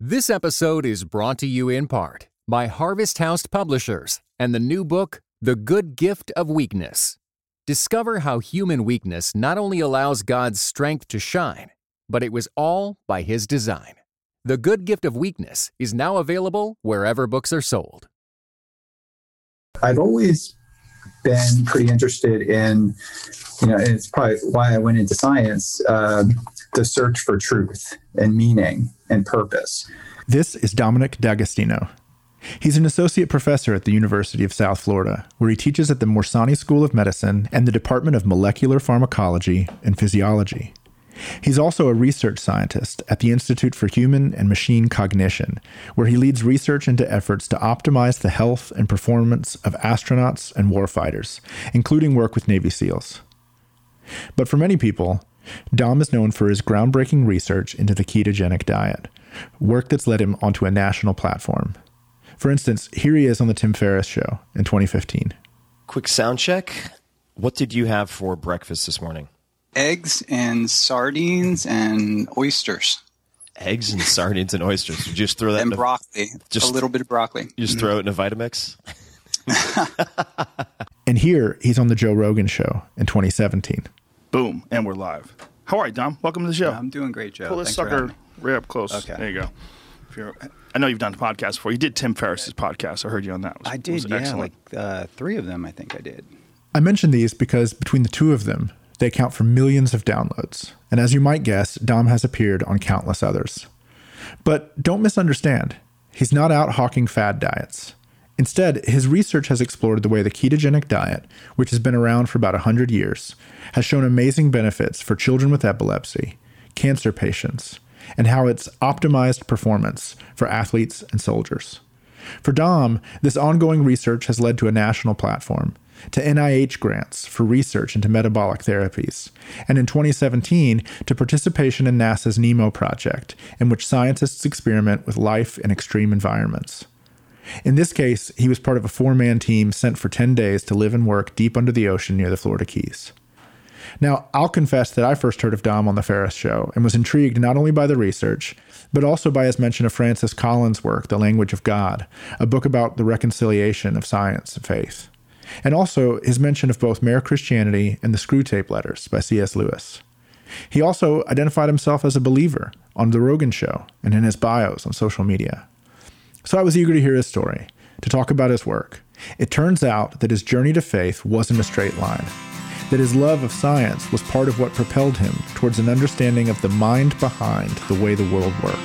This episode is brought to you in part by Harvest House Publishers and the new book, The Good Gift of Weakness. Discover how human weakness not only allows God's strength to shine, but it was all by His design. The Good Gift of Weakness is now available wherever books are sold. I've always been pretty interested in, and it's probably why I went into science, the search for truth and meaning and purpose. This is Dominic D'Agostino. He's an associate professor at the University of South Florida, where he teaches at the Morsani School of Medicine and the Department of Molecular Pharmacology and Physiology. He's also a research scientist at the Institute for Human and Machine Cognition, where he leads research into efforts to optimize the health and performance of astronauts and warfighters, including work with Navy SEALs. But for many people, Dom is known for his groundbreaking research into the ketogenic diet, work that's led him onto a national platform. For instance, here he is on the Tim Ferriss Show in 2015. Quick sound check. What did you have for breakfast this morning? Eggs and sardines and oysters. Eggs and sardines and oysters. You just throw that and broccoli. Just a little bit of broccoli. You just throw it in a Vitamix. And here he's on the Joe Rogan Show in 2017. Boom, and we're live. How are you, Dom? Welcome to the show. Yeah, I'm doing great, Joe. Pull this sucker right up close. Okay. There you go. If you're, I know you've done podcasts before. You did Tim Ferriss's podcast. I heard you on that. I did, excellent. Three of them, I think I did. I mentioned these because between the two of them, they account for millions of downloads. And as you might guess, Dom has appeared on countless others. But don't misunderstand. He's not out hawking fad diets. Instead, his research has explored the way the ketogenic diet, which has been around for about 100 years, has shown amazing benefits for children with epilepsy, cancer patients, and how it's optimized performance for athletes and soldiers. For Dom, this ongoing research has led to a national platform, to NIH grants for research into metabolic therapies, and in 2017 to participation in NASA's NEMO project, in which scientists experiment with life in extreme environments. In this case, he was part of a four-man team sent for 10 days to live and work deep under the ocean near the Florida Keys. Now, I'll confess that I first heard of Dom on The Ferriss Show and was intrigued not only by the research, but also by his mention of Francis Collins' work, The Language of God, a book about the reconciliation of science and faith. And also his mention of both Mere Christianity and the Screwtape Letters by C.S. Lewis. He also identified himself as a believer on The Rogan Show and in his bios on social media. So I was eager to hear his story, to talk about his work. It turns out that his journey to faith wasn't a straight line, that his love of science was part of what propelled him towards an understanding of the mind behind the way the world worked.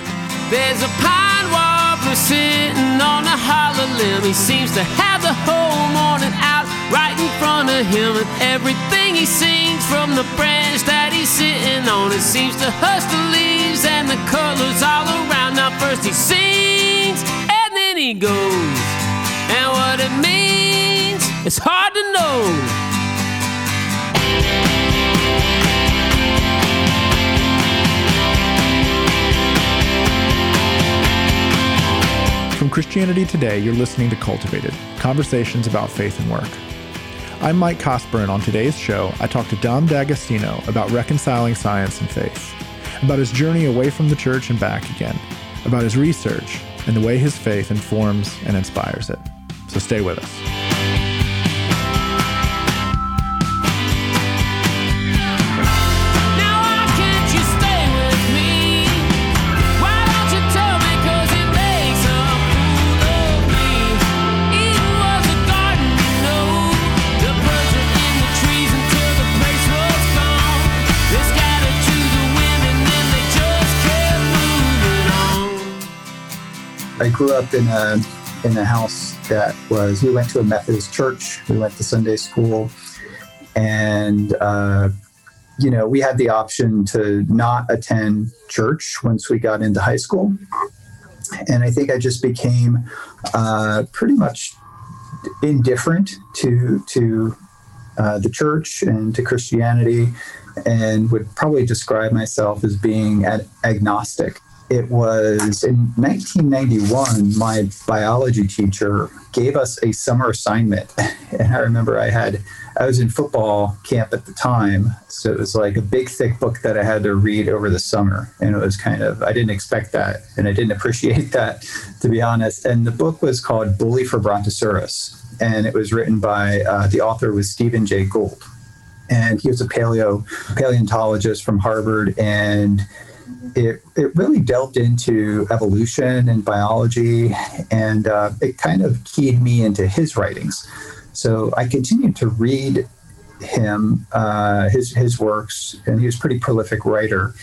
There's a pine warbler sitting on a hollow limb. He seems to have the whole morning out right in front of him, and everything he sings from the branch that he's sitting on, it seems to hush the leaves and the colors all around. Now first he sings, and then he goes, and what it means, it's hard to know. From Christianity Today, you're listening to Cultivated, conversations about faith and work. I'm Mike Cosper, and on today's show, I talk to Dom D'Agostino about reconciling science and faith, about his journey away from the church and back again, about his research and the way his faith informs and inspires it. So stay with us. I grew up in a house that was, we went to a Methodist church, we went to Sunday school, and, we had the option to not attend church once we got into high school. And I think I just became pretty much indifferent to the church and to Christianity, and would probably describe myself as being agnostic. It was in 1991, my biology teacher gave us a summer assignment. And I remember I had I was in football camp at the time, so it was like a big, thick book that I had to read over the summer. And it was kind of, I didn't expect that, and I didn't appreciate that, to be honest. And the book was called Bully for Brontosaurus, and it was written by, the author was Stephen Jay Gould. And he was a paleontologist from Harvard, and it really delved into evolution and biology, and it kind of keyed me into his writings. So I continued to read him, his works, and he was a pretty prolific writer.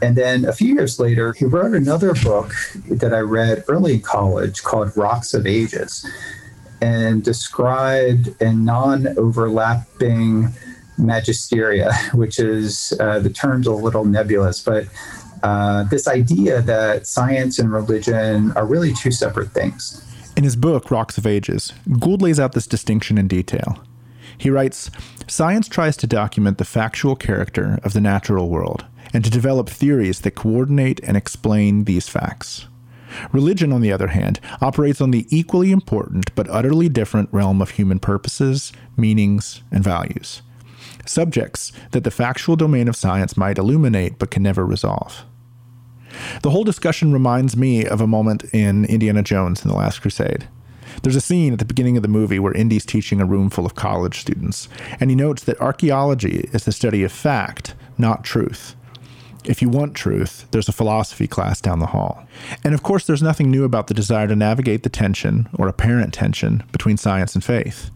And then a few years later, he wrote another book that I read early in college called Rocks of Ages, and described a non-overlapping magisteria, which is, the term's a little nebulous, but this idea that science and religion are really two separate things. In his book, Rocks of Ages, Gould lays out this distinction in detail. He writes, "Science tries to document the factual character of the natural world and to develop theories that coordinate and explain these facts. Religion, on the other hand, operates on the equally important but utterly different realm of human purposes, meanings, and values. Subjects that the factual domain of science might illuminate but can never resolve." The whole discussion reminds me of a moment in Indiana Jones and the Last Crusade. There's a scene at the beginning of the movie where Indy's teaching a room full of college students, and he notes that archaeology is the study of fact, not truth. If you want truth, there's a philosophy class down the hall. And of course, there's nothing new about the desire to navigate the tension, or apparent tension, between science and faith.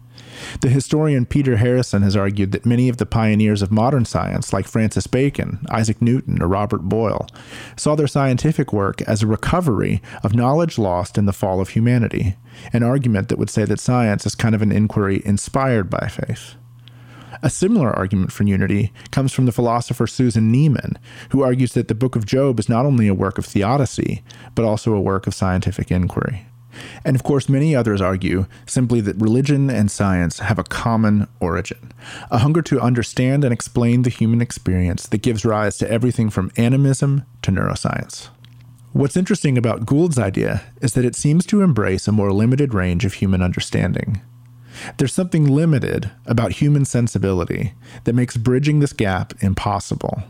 The historian Peter Harrison has argued that many of the pioneers of modern science, like Francis Bacon, Isaac Newton, or Robert Boyle, saw their scientific work as a recovery of knowledge lost in the fall of humanity, an argument that would say that science is kind of an inquiry inspired by faith. A similar argument for unity comes from the philosopher Susan Neiman, who argues that the Book of Job is not only a work of theodicy, but also a work of scientific inquiry. And of course, many others argue simply that religion and science have a common origin, a hunger to understand and explain the human experience that gives rise to everything from animism to neuroscience. What's interesting about Gould's idea is that it seems to embrace a more limited range of human understanding. There's something limited about human sensibility that makes bridging this gap impossible.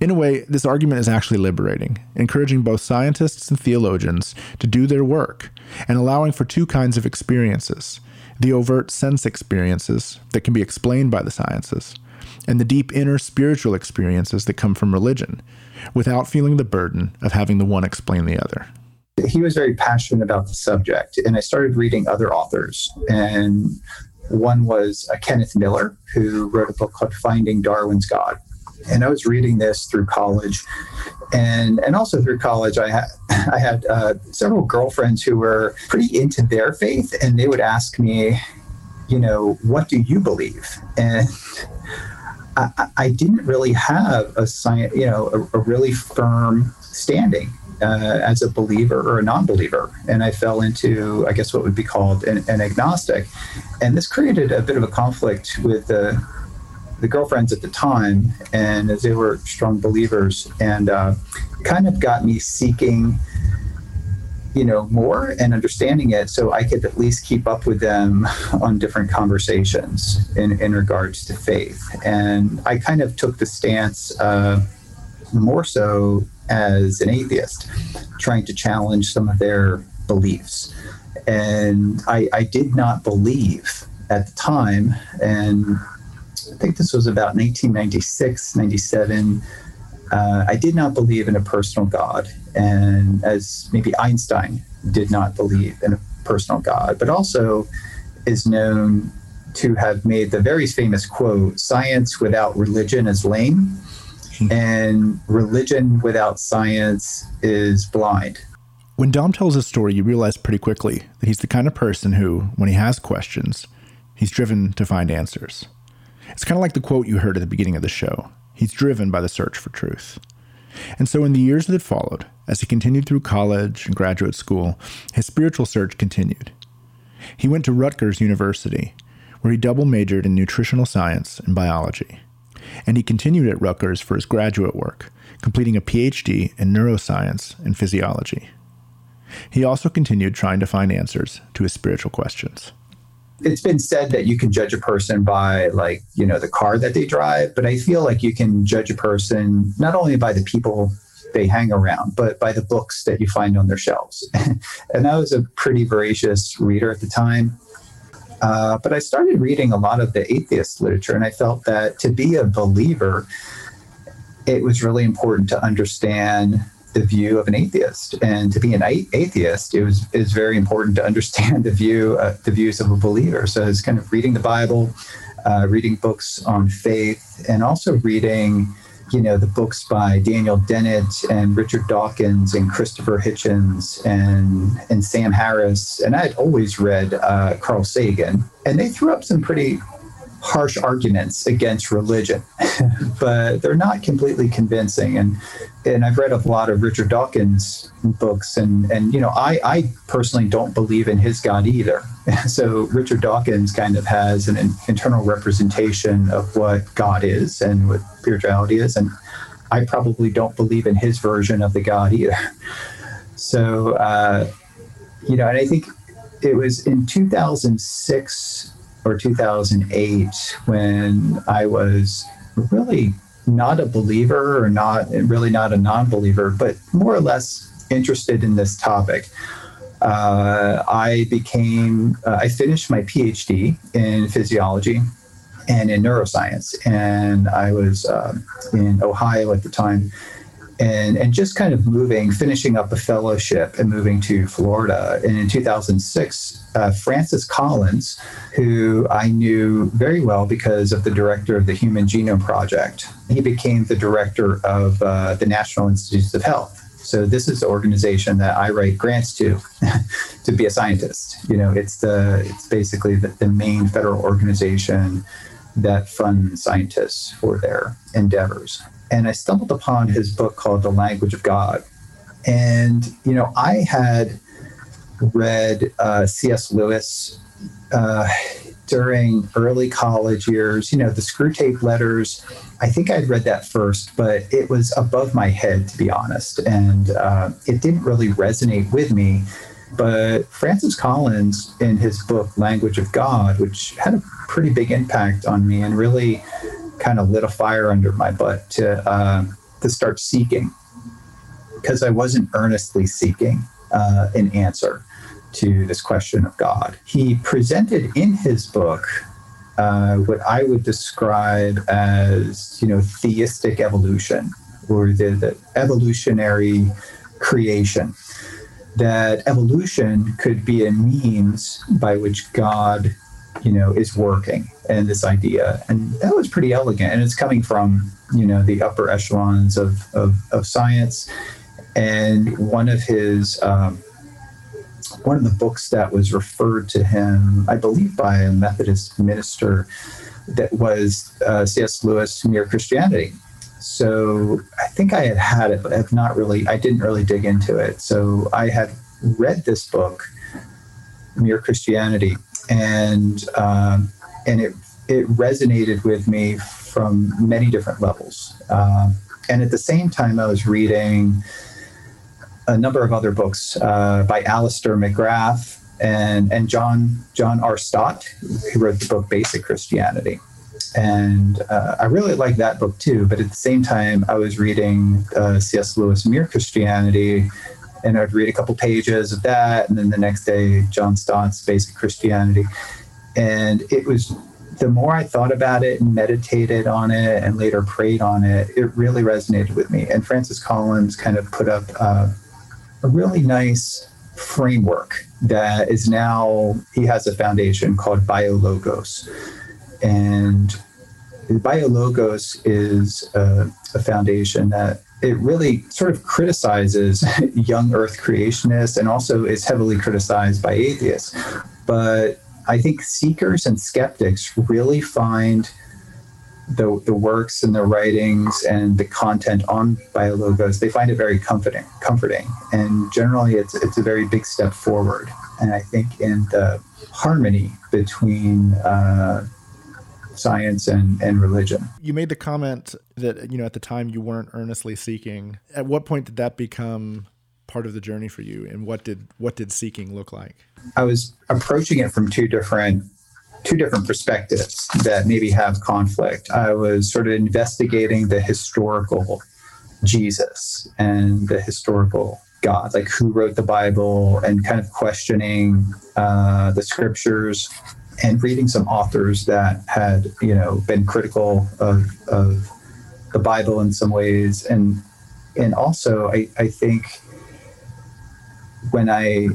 In a way, this argument is actually liberating, encouraging both scientists and theologians to do their work, and allowing for two kinds of experiences: the overt sense experiences that can be explained by the sciences, and the deep inner spiritual experiences that come from religion, without feeling the burden of having the one explain the other. He was very passionate about the subject, and I started reading other authors. And one was Kenneth Miller, who wrote a book called Finding Darwin's God. And I was reading this through college, and also through college, I had several girlfriends who were pretty into their faith, and they would ask me, you know, what do you believe? And I didn't really have a really firm standing as a believer or a non-believer, and I fell into, I guess, what would be called an agnostic, and this created a bit of a conflict with the girlfriends at the time, and as they were strong believers, and kind of got me seeking, you know, more and understanding it so I could at least keep up with them on different conversations in regards to faith. And I kind of took the stance more so as an atheist, trying to challenge some of their beliefs. And I did not believe at the time, and I think this was about 1996, 97. I did not believe in a personal God, and as maybe Einstein did not believe in a personal God, but also is known to have made the very famous quote, "Science without religion is lame, and religion without science is blind." When Dom tells his story, you realize pretty quickly that he's the kind of person who, when he has questions, he's driven to find answers. It's kind of like the quote you heard at the beginning of the show. He's driven by the search for truth. And so in the years that followed, as he continued through college and graduate school, his spiritual search continued. He went to Rutgers University, where he double majored in nutritional science and biology. And he continued at Rutgers for his graduate work, completing a PhD in neuroscience and physiology. He also continued trying to find answers to his spiritual questions. It's been said that you can judge a person by, like, you know, the car that they drive, but I feel like you can judge a person not only by the people they hang around, but by the books that you find on their shelves. And I was a pretty voracious reader at the time. But I started reading a lot of the atheist literature, and I felt that to be a believer, it was really important to understand the view of an atheist. And to be an atheist, it was very important to understand the views of a believer. So it's kind of reading the Bible, reading books on faith, and also reading, you know, the books by Daniel Dennett and Richard Dawkins and Christopher Hitchens and Sam Harris. And I had always read Carl Sagan. And they threw up some pretty harsh arguments against religion, but they're not completely convincing. And I've read a lot of Richard Dawkins books. And you know, I personally don't believe in his God either. So Richard Dawkins kind of has an internal representation of what God is and what spirituality is. And I probably don't believe in his version of the God either. So, you know, and I think it was in 2006 or 2008 when I was really not a believer, or not a non-believer, but more or less interested in this topic. I finished my PhD in physiology and in neuroscience. And I was in Ohio at the time, and just kind of finishing up a fellowship and moving to Florida. And in 2006, Francis Collins, who I knew very well because of the director of the Human Genome Project, he became the director of the National Institutes of Health. So this is the organization that I write grants to, to be a scientist. You know, it's basically the main federal organization that funds scientists for their endeavors. And I stumbled upon his book called The Language of God. And, you know, I had read C.S. Lewis during early college years, you know, the Screwtape Letters. I think I'd read that first, but it was above my head, to be honest. And it didn't really resonate with me. But Francis Collins, in his book, Language of God, which had a pretty big impact on me and really kind of lit a fire under my butt to start seeking, because I wasn't earnestly seeking an answer to this question of God. He presented in his book what I would describe as, you know, theistic evolution, or the evolutionary creation, that evolution could be a means by which God, you know, is working, and this idea. And that was pretty elegant. And it's coming from, you know, the upper echelons of science. And one of his, one of the books that was referred to him, I believe by a Methodist minister, that was C.S. Lewis, Mere Christianity. So I think I had it, but I didn't really dig into it. So I had read this book, Mere Christianity, and it resonated with me from many different levels. And at the same time, I was reading a number of other books by Alistair McGrath and John R. Stott, who wrote the book Basic Christianity. And I really liked that book too, but at the same time, I was reading C.S. Lewis' Mere Christianity, and I'd read a couple pages of that, and then the next day, John Stott's Basic Christianity. And it was, the more I thought about it and meditated on it and later prayed on it, it really resonated with me. And Francis Collins kind of put up a really nice framework that is now, he has a foundation called BioLogos. And BioLogos is a foundation that it really sort of criticizes young earth creationists, and also is heavily criticized by atheists. But I think seekers and skeptics really find the works and the writings and the content on BioLogos, they find it very comforting. And generally it's a very big step forward. And I think in the harmony between science and religion. You made the comment that, you know, at the time you weren't earnestly seeking. At what point did that become part of the journey for you? And what did seeking look like? I was approaching it from two different two different perspectives that maybe have conflict. I was sort of investigating the historical Jesus and the historical God, like who wrote the Bible, and kind of questioning the scriptures, and reading some authors that had, you know, been critical of the Bible in some ways. And also, I think when I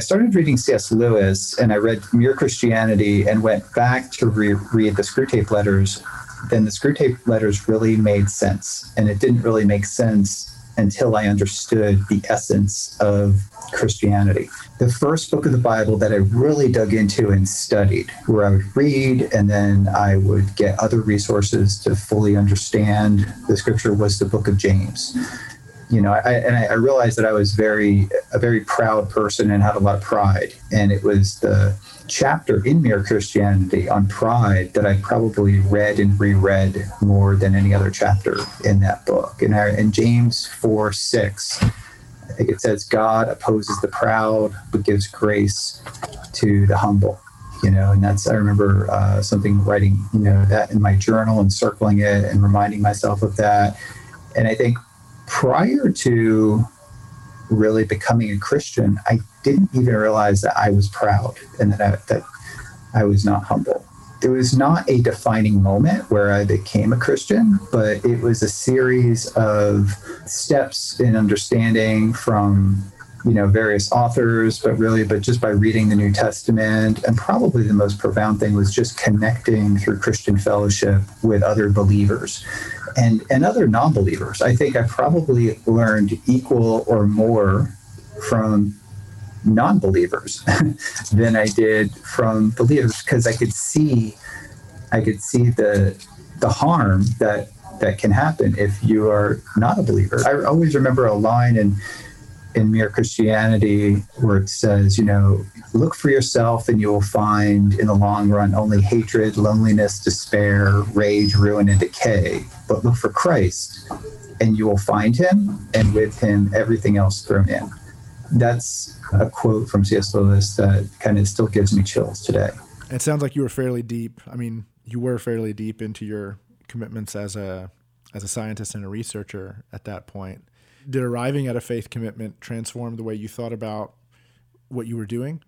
started reading C.S. Lewis and I read Mere Christianity and went back to read the Screwtape Letters, then the Screwtape Letters really made sense. And it didn't really make sense until I understood the essence of Christianity. The first book of the Bible that I really dug into and studied, where I would read and then I would get other resources to fully understand the scripture, was the book of James. You know, I realized that I was a very proud person and had a lot of pride. And it was the chapter in Mere Christianity on pride that I probably read and reread more than any other chapter in that book. And in James 4:6, I think it says, God opposes the proud, but gives grace to the humble. You know, and that's, I remember something writing, you know, that in my journal and circling it and reminding myself of that. And I think prior to really becoming a Christian, I didn't even realize that I was proud and that I was not humble. There was not a defining moment where I became a Christian, but it was a series of steps in understanding from, you know, various authors, but just by reading the New Testament. And probably the most profound thing was just connecting through Christian fellowship with other believers. And other non-believers. I think I probably learned equal or more from non-believers than I did from believers, because I could see the harm that can happen if you are not a believer. I always remember a line in Mere Christianity where it says, you know, look for yourself and you will find in the long run only hatred, loneliness, despair, rage, ruin, and decay. But look for Christ and you will find him, and with him everything else thrown in. That's a quote from C.S. Lewis that kind of still gives me chills today. It sounds like you were fairly deep. I mean, you were fairly deep into your commitments as a scientist and a researcher at that point. Did arriving at a faith commitment transform the way you thought about what you were doing?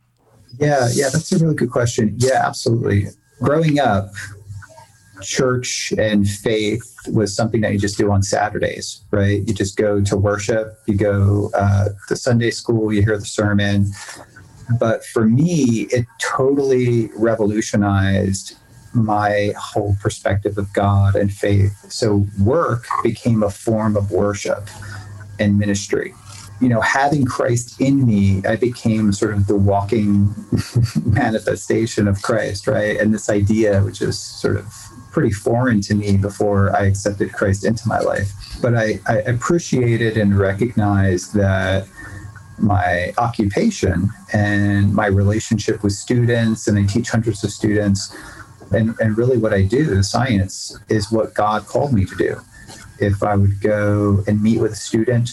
Yeah, that's a really good question. Yeah, absolutely. Growing up, church and faith was something that you just do on Saturdays, right? You just go to worship, you go to Sunday school, you hear the sermon. But for me, it totally revolutionized my whole perspective of God and faith. So work became a form of worship and ministry. You know, having Christ in me, I became sort of the walking manifestation of Christ, right? And this idea, which is sort of pretty foreign to me before I accepted Christ into my life. But I appreciated and recognized that my occupation and my relationship with students, and I teach hundreds of students, and really what I do, science, is what God called me to do. If I would go and meet with a student,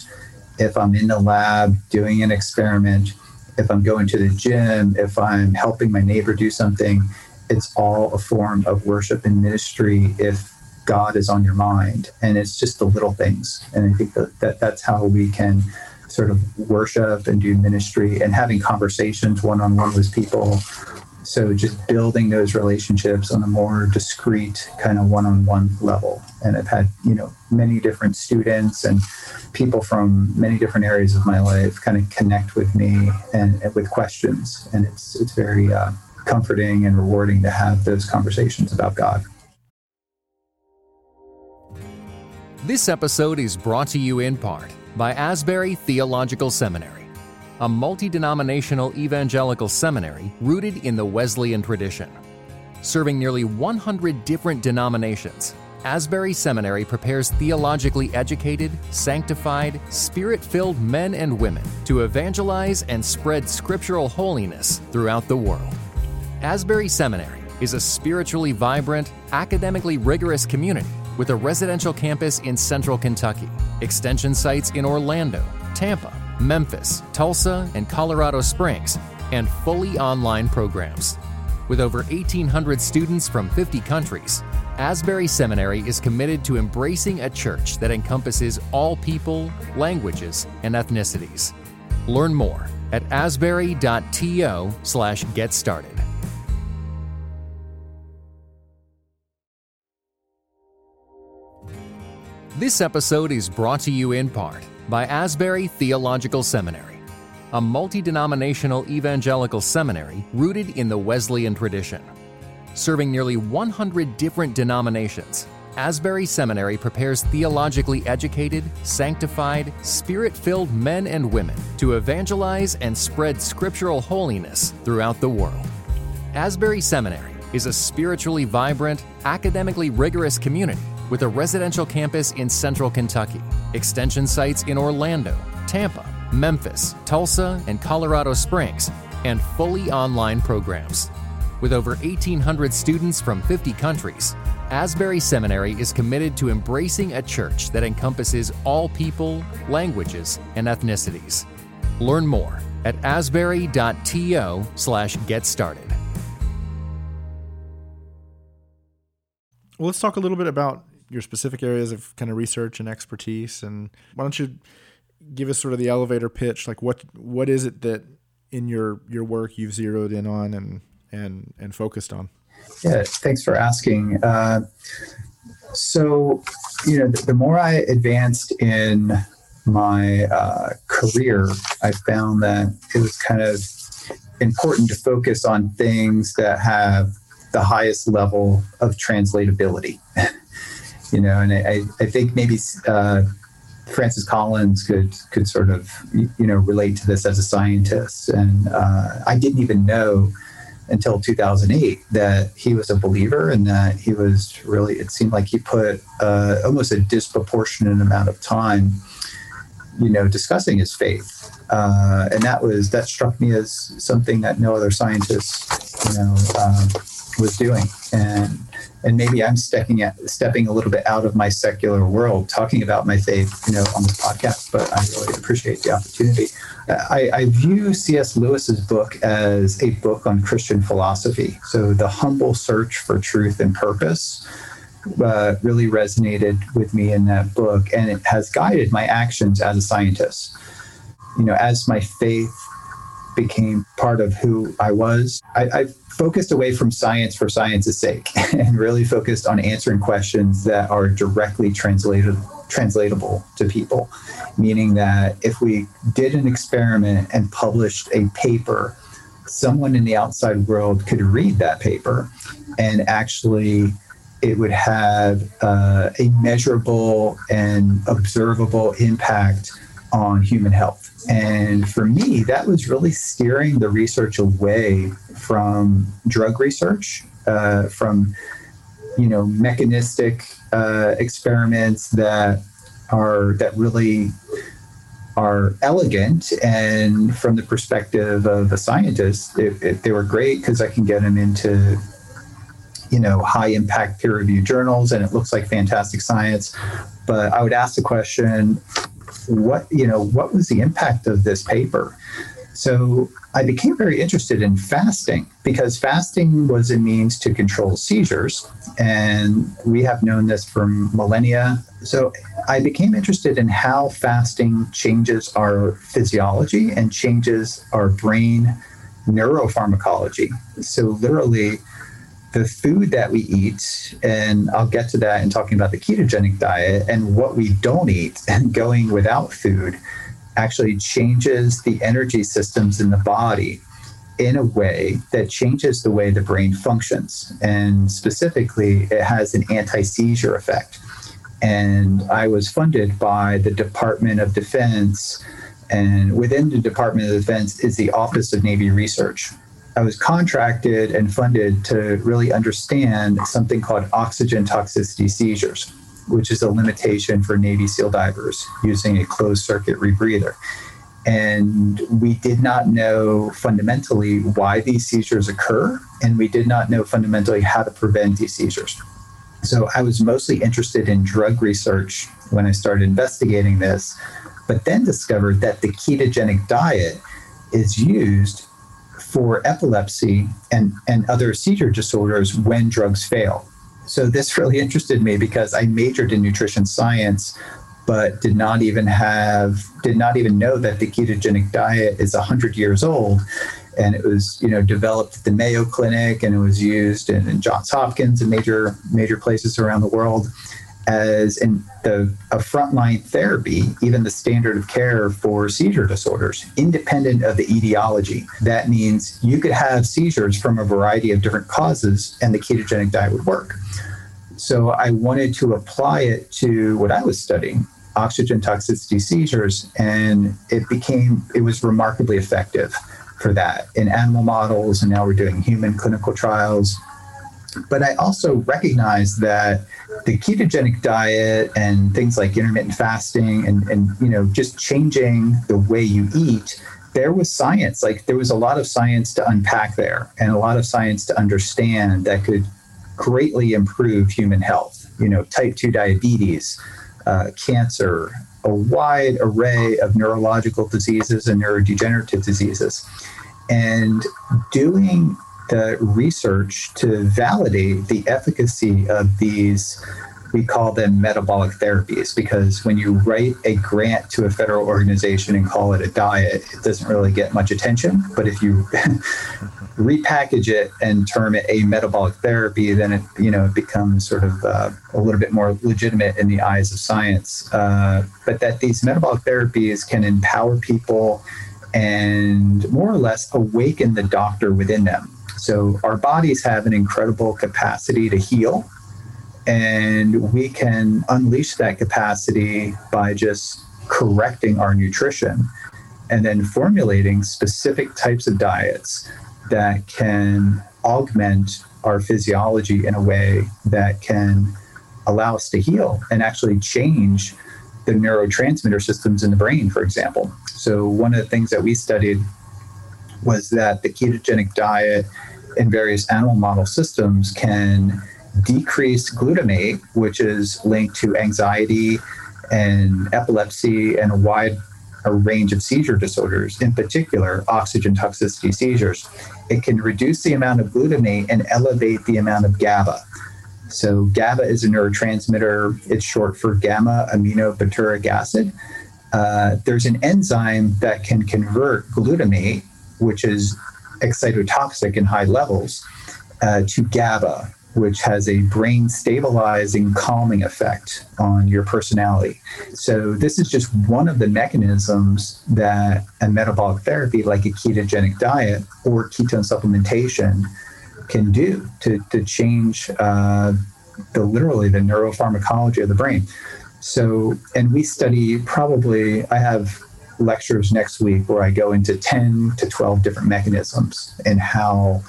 if I'm in the lab doing an experiment, if I'm going to the gym, if I'm helping my neighbor do something, it's all a form of worship and ministry if God is on your mind. And it's just the little things. And I think that's how we can sort of worship and do ministry, and having conversations one-on-one with people. So just building those relationships on a more discreet kind of one-on-one level. And I've had, you know, many different students and people from many different areas of my life kind of connect with me and with questions. And it's very comforting and rewarding to have those conversations about God. This episode is brought to you in part by Asbury Theological Seminary, a multi-denominational evangelical seminary rooted in the Wesleyan tradition. Serving nearly 100 different denominations, Asbury Seminary prepares theologically educated, sanctified, spirit-filled men and women to evangelize and spread scriptural holiness throughout the world. Asbury Seminary is a spiritually vibrant, academically rigorous community with a residential campus in central Kentucky, extension sites in Orlando, Tampa, Memphis, Tulsa, and Colorado Springs, and fully online programs. With over 1,800 students from 50 countries, Asbury Seminary is committed to embracing a church that encompasses all people, languages, and ethnicities. Learn more at asbury.to/getstarted. This episode is brought to you in part by Asbury Theological Seminary, a multi-denominational evangelical seminary rooted in the Wesleyan tradition. Serving nearly 100 different denominations, Asbury Seminary prepares theologically educated, sanctified, spirit-filled men and women to evangelize and spread scriptural holiness throughout the world. Asbury Seminary is a spiritually vibrant, academically rigorous community with a residential campus in central Kentucky, extension sites in Orlando, Tampa, Memphis, Tulsa, and Colorado Springs, and fully online programs. With over 1,800 students from 50 countries, Asbury Seminary is committed to embracing a church that encompasses all people, languages, and ethnicities. Learn more at asbury.to/getstarted. Well, let's talk a little bit about your specific areas of kind of research and expertise. And why don't you give us sort of the elevator pitch, like what is it that in your work you've zeroed in on and focused on? Yeah, thanks for asking. The more I advanced in my career, I found that it was kind of important to focus on things that have the highest level of translatability. And I think maybe Francis Collins could sort of, relate to this as a scientist. And I didn't even know until 2008 that he was a believer, and that he was really, it seemed like he put almost a disproportionate amount of time, discussing his faith. And that struck me as something that no other scientist, was doing. And maybe I'm stepping a little bit out of my secular world, talking about my faith, on this podcast, but I really appreciate the opportunity. I view C.S. Lewis's book as a book on Christian philosophy. So the humble search for truth and purpose really resonated with me in that book, and it has guided my actions as a scientist. As my faith became part of who I was, I focused away from science for science's sake and really focused on answering questions that are directly translatable to people, meaning that if we did an experiment and published a paper, someone in the outside world could read that paper, and actually it would have a measurable and observable impact on human health. And for me, that was really steering the research away from drug research, from, mechanistic experiments that really are elegant. And from the perspective of a scientist, they were great because I can get them into, high impact peer reviewed journals, and it looks like fantastic science. But I would ask the question, what was the impact of this paper? So I became very interested in fasting, because fasting was a means to control seizures, and we have known this for millennia. So I became interested in how fasting changes our physiology and changes our brain neuropharmacology. So literally, the food that we eat, and I'll get to that in talking about the ketogenic diet, and what we don't eat and going without food actually changes the energy systems in the body in a way that changes the way the brain functions. And specifically, it has an anti-seizure effect. And I was funded by the Department of Defense, and within the Department of Defense is the Office of Navy Research. I was contracted and funded to really understand something called oxygen toxicity seizures, which is a limitation for Navy SEAL divers using a closed circuit rebreather. And we did not know fundamentally why these seizures occur, and we did not know fundamentally how to prevent these seizures. So I was mostly interested in drug research when I started investigating this, but then discovered that the ketogenic diet is used for epilepsy and other seizure disorders when drugs fail. So this really interested me because I majored in nutrition science, but did not even know that the ketogenic diet is 100 years old. And it was, developed at the Mayo Clinic, and it was used in Johns Hopkins and major places around the world as a frontline therapy, even the standard of care for seizure disorders, independent of the etiology. That means you could have seizures from a variety of different causes, and the ketogenic diet would work. So I wanted to apply it to what I was studying, oxygen toxicity seizures, and it was remarkably effective for that in animal models, and now we're doing human clinical trials. But I also recognize that the ketogenic diet and things like intermittent fasting and just changing the way you eat, there was science. Like, there was a lot of science to unpack there and a lot of science to understand that could greatly improve human health, type 2 diabetes, cancer, a wide array of neurological diseases and neurodegenerative diseases. And doing the research to validate the efficacy of these, we call them metabolic therapies, because when you write a grant to a federal organization and call it a diet, it doesn't really get much attention. But if you repackage it and term it a metabolic therapy, then it becomes sort of a little bit more legitimate in the eyes of science. But that these metabolic therapies can empower people and more or less awaken the doctor within them. So our bodies have an incredible capacity to heal, and we can unleash that capacity by just correcting our nutrition and then formulating specific types of diets that can augment our physiology in a way that can allow us to heal and actually change the neurotransmitter systems in the brain, for example. So one of the things that we studied was that the ketogenic diet in various animal model systems can decrease glutamate, which is linked to anxiety and epilepsy and a range of seizure disorders, in particular oxygen toxicity seizures. It can reduce the amount of glutamate and elevate the amount of GABA. So GABA is a neurotransmitter. It's short for gamma aminobutyric acid. There's an enzyme that can convert glutamate, which is excitotoxic in high levels, to GABA, which has a brain stabilizing, calming effect on your personality. So this is just one of the mechanisms that a metabolic therapy like a ketogenic diet or ketone supplementation can do to change literally the neuropharmacology of the brain. So, and we study probably, I have lectures next week where I go into 10 to 12 different mechanisms and how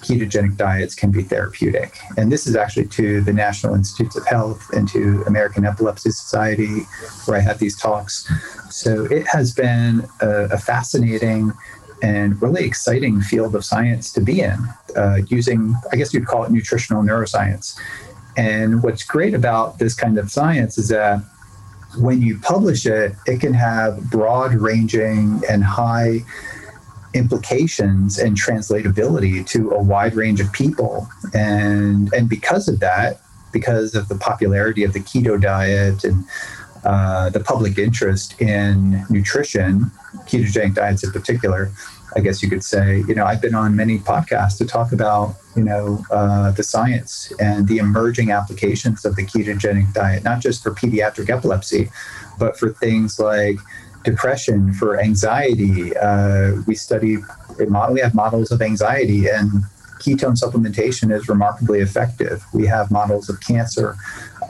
ketogenic diets can be therapeutic. And this is actually to the National Institutes of Health and to American Epilepsy Society, where I have these talks. So it has been a fascinating and really exciting field of science to be in, using, I guess you'd call it, nutritional neuroscience. And what's great about this kind of science is that when you publish it, it can have broad-ranging and high implications and translatability to a wide range of people. And because of that, because of the popularity of the keto diet and the public interest in nutrition, ketogenic diets in particular, I guess you could say, I've been on many podcasts to talk about, the science and the emerging applications of the ketogenic diet, not just for pediatric epilepsy, but for things like depression, for anxiety. We have models of anxiety, and ketone supplementation is remarkably effective. We have models of cancer,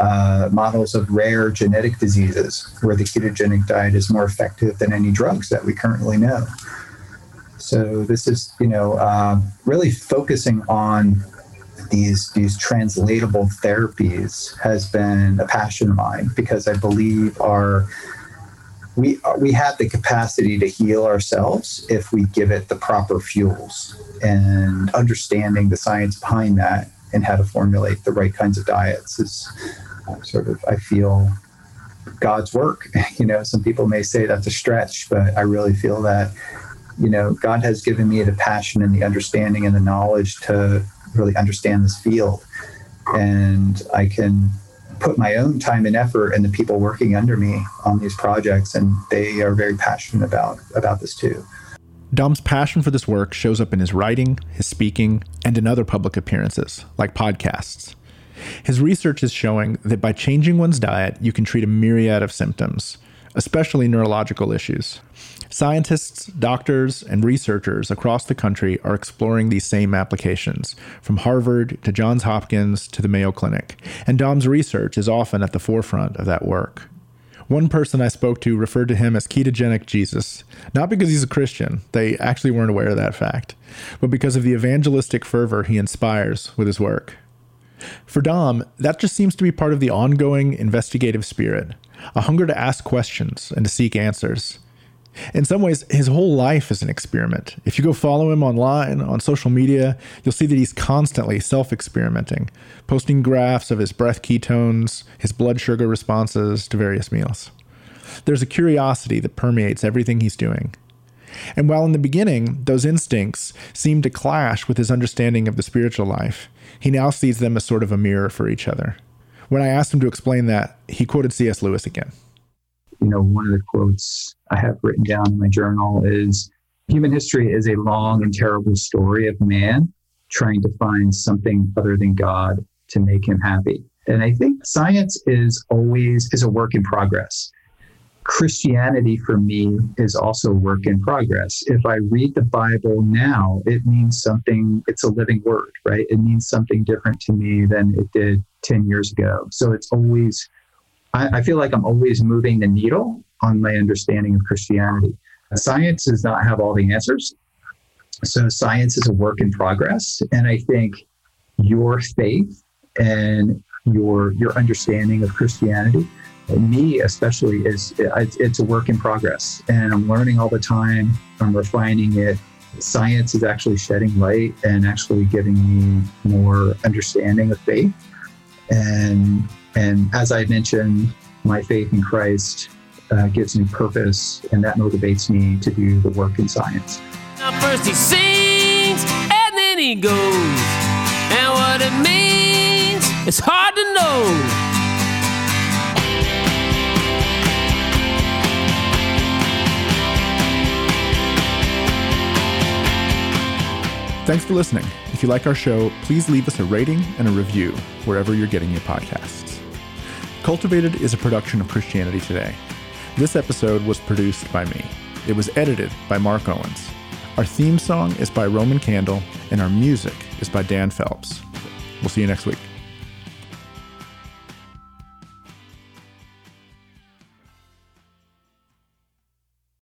models of rare genetic diseases where the ketogenic diet is more effective than any drugs that we currently know. So this is, really focusing on these translatable therapies has been a passion of mine, because I believe we have the capacity to heal ourselves if we give it the proper fuels, and understanding the science behind that and how to formulate the right kinds of diets is sort of, I feel, God's work. Some people may say that's a stretch, but I really feel that you know, God has given me the passion and the understanding and the knowledge to really understand this field. And I can put my own time and effort and the people working under me on these projects, and they are very passionate about this too. Dom's passion for this work shows up in his writing, his speaking, and in other public appearances, like podcasts. His research is showing that by changing one's diet, you can treat a myriad of symptoms, especially neurological issues. Scientists, doctors, and researchers across the country are exploring these same applications, from Harvard to Johns Hopkins to the Mayo Clinic, and Dom's research is often at the forefront of that work. One person I spoke to referred to him as ketogenic Jesus, not because he's a Christian, they actually weren't aware of that fact, but because of the evangelistic fervor he inspires with his work. For Dom, that just seems to be part of the ongoing investigative spirit, a hunger to ask questions and to seek answers. In some ways, his whole life is an experiment. If you go follow him online, on social media, you'll see that he's constantly self-experimenting, posting graphs of his breath ketones, his blood sugar responses to various meals. There's a curiosity that permeates everything he's doing. And while in the beginning, those instincts seemed to clash with his understanding of the spiritual life, he now sees them as sort of a mirror for each other. When I asked him to explain that, he quoted C.S. Lewis again. You know, one of the quotes I have written down in my journal is, "Human history is a long and terrible story of man trying to find something other than God to make him happy." And I think science is always a work in progress. Christianity for me is also work in progress. If I read the Bible now, it means something. It's a living word, right? It means something different to me than it did 10 years ago. So it's always, I feel like I'm always moving the needle on my understanding of Christianity. Science does not have all the answers. So science is a work in progress. And I think your faith and your understanding of Christianity, me especially, it's a work in progress, and I'm learning all the time. I'm refining it. Science is actually shedding light and actually giving me more understanding of faith. And as I mentioned, my faith in Christ gives me purpose, and that motivates me to do the work in science. Now first he sings, and then he goes, and what it means it's hard to know. Thanks for listening. If you like our show, please leave us a rating and a review wherever you're getting your podcasts. Cultivated is a production of Christianity Today. This episode was produced by me. It was edited by Mark Owens. Our theme song is by Roman Candle, and our music is by Dan Phelps. We'll see you next week.